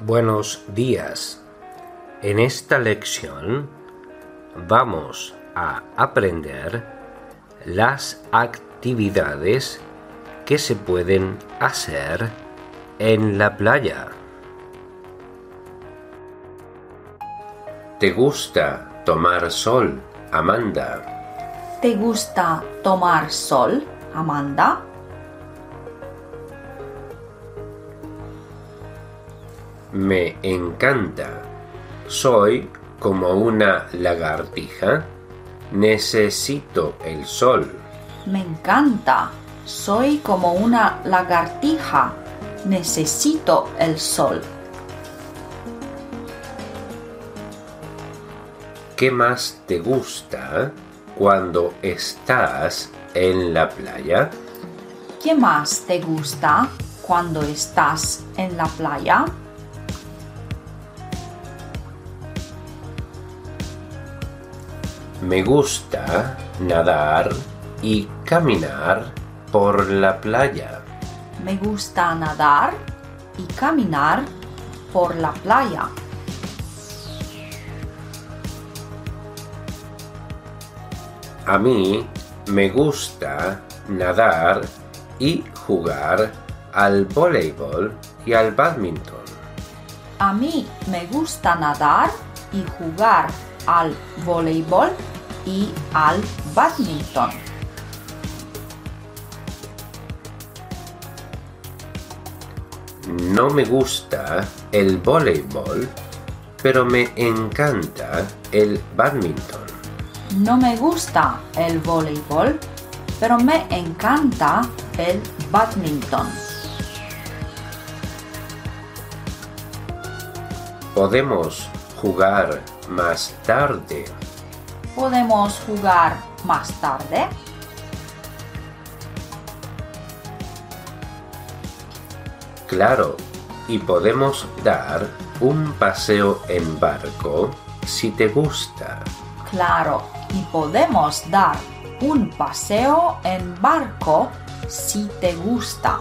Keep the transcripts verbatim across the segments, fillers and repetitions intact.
Buenos días. En esta lección vamos a aprender las actividades que se pueden hacer en la playa. ¿Te gusta tomar sol, Amanda? ¿Te gusta tomar sol, Amanda? Me encanta. Soy como una lagartija. Necesito el sol. Me encanta. Soy como una lagartija. Necesito el sol. ¿Qué más te gusta cuando estás en la playa? ¿Qué más te gusta cuando estás en la playa? Me gusta nadar y caminar por la playa. Me gusta nadar y caminar por la playa. A mí me gusta nadar y jugar al voleibol y al bádminton. A mí me gusta nadar y jugar al voleibol y al bádminton. No me gusta el voleibol, pero me encanta el bádminton. No me gusta el voleibol, pero me encanta el bádminton. Podemos jugar más tarde. ¿Podemos jugar más tarde? Claro, y podemos dar un paseo en barco si te gusta. Claro, y podemos dar un paseo en barco si te gusta.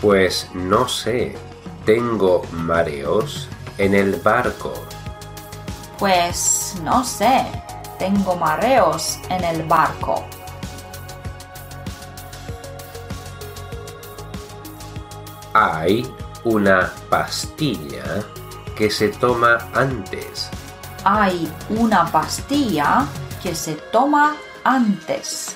Pues no sé, tengo mareos en el barco. Pues no sé, tengo mareos en el barco. Hay una pastilla que se toma antes. Hay una pastilla que se toma antes.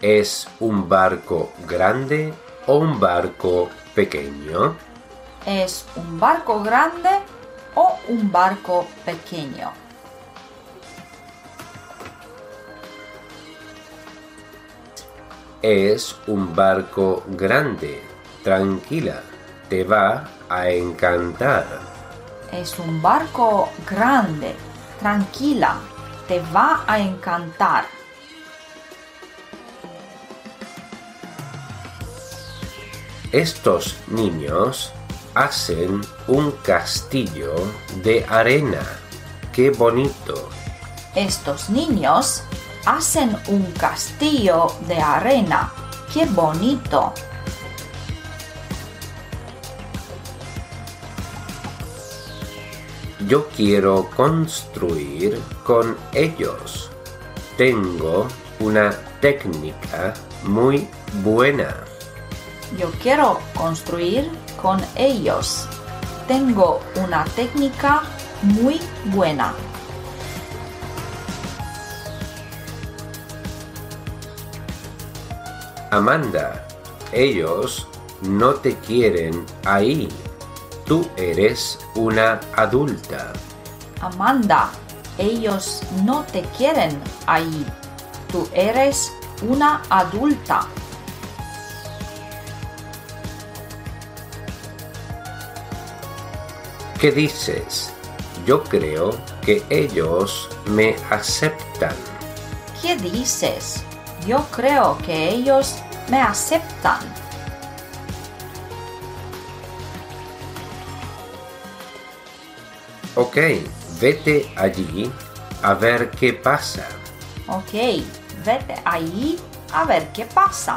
¿Es un barco grande o un barco pequeño? ¿Es un barco grande o un barco pequeño? Es un barco grande. Tranquila, te va a encantar. Es un barco grande. Tranquila, te va a encantar. Estos niños hacen un castillo de arena. ¡Qué bonito! Estos niños hacen un castillo de arena. ¡Qué bonito! Yo quiero construir con ellos. Tengo una técnica muy buena. Yo quiero construir con ellos. Tengo una técnica muy buena. Amanda, ellos no te quieren ahí. Tú eres una adulta. Amanda, ellos no te quieren ahí. Tú eres una adulta. ¿Qué dices? Yo creo que ellos me aceptan. ¿Qué dices? Yo creo que ellos me aceptan. Ok, vete allí a ver qué pasa. Ok, vete ahí a ver qué pasa.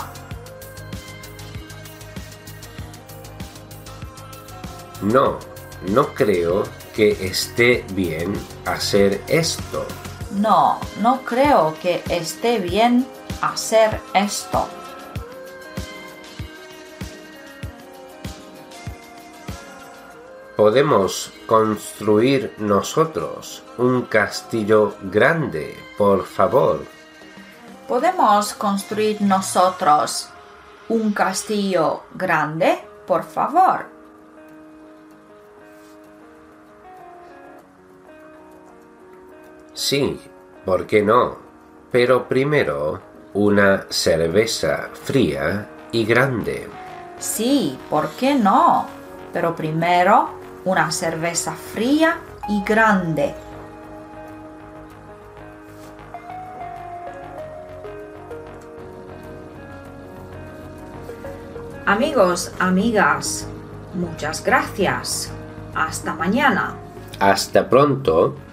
No, no creo que esté bien hacer esto. No, no creo que esté bien hacer esto. Podemos construir nosotros un castillo grande, por favor. Podemos construir nosotros un castillo grande, por favor. Sí, ¿por qué no? Pero primero, una cerveza fría y grande. Sí, ¿por qué no? Pero primero, una cerveza fría y grande. Amigos, amigas, muchas gracias. Hasta mañana. Hasta pronto.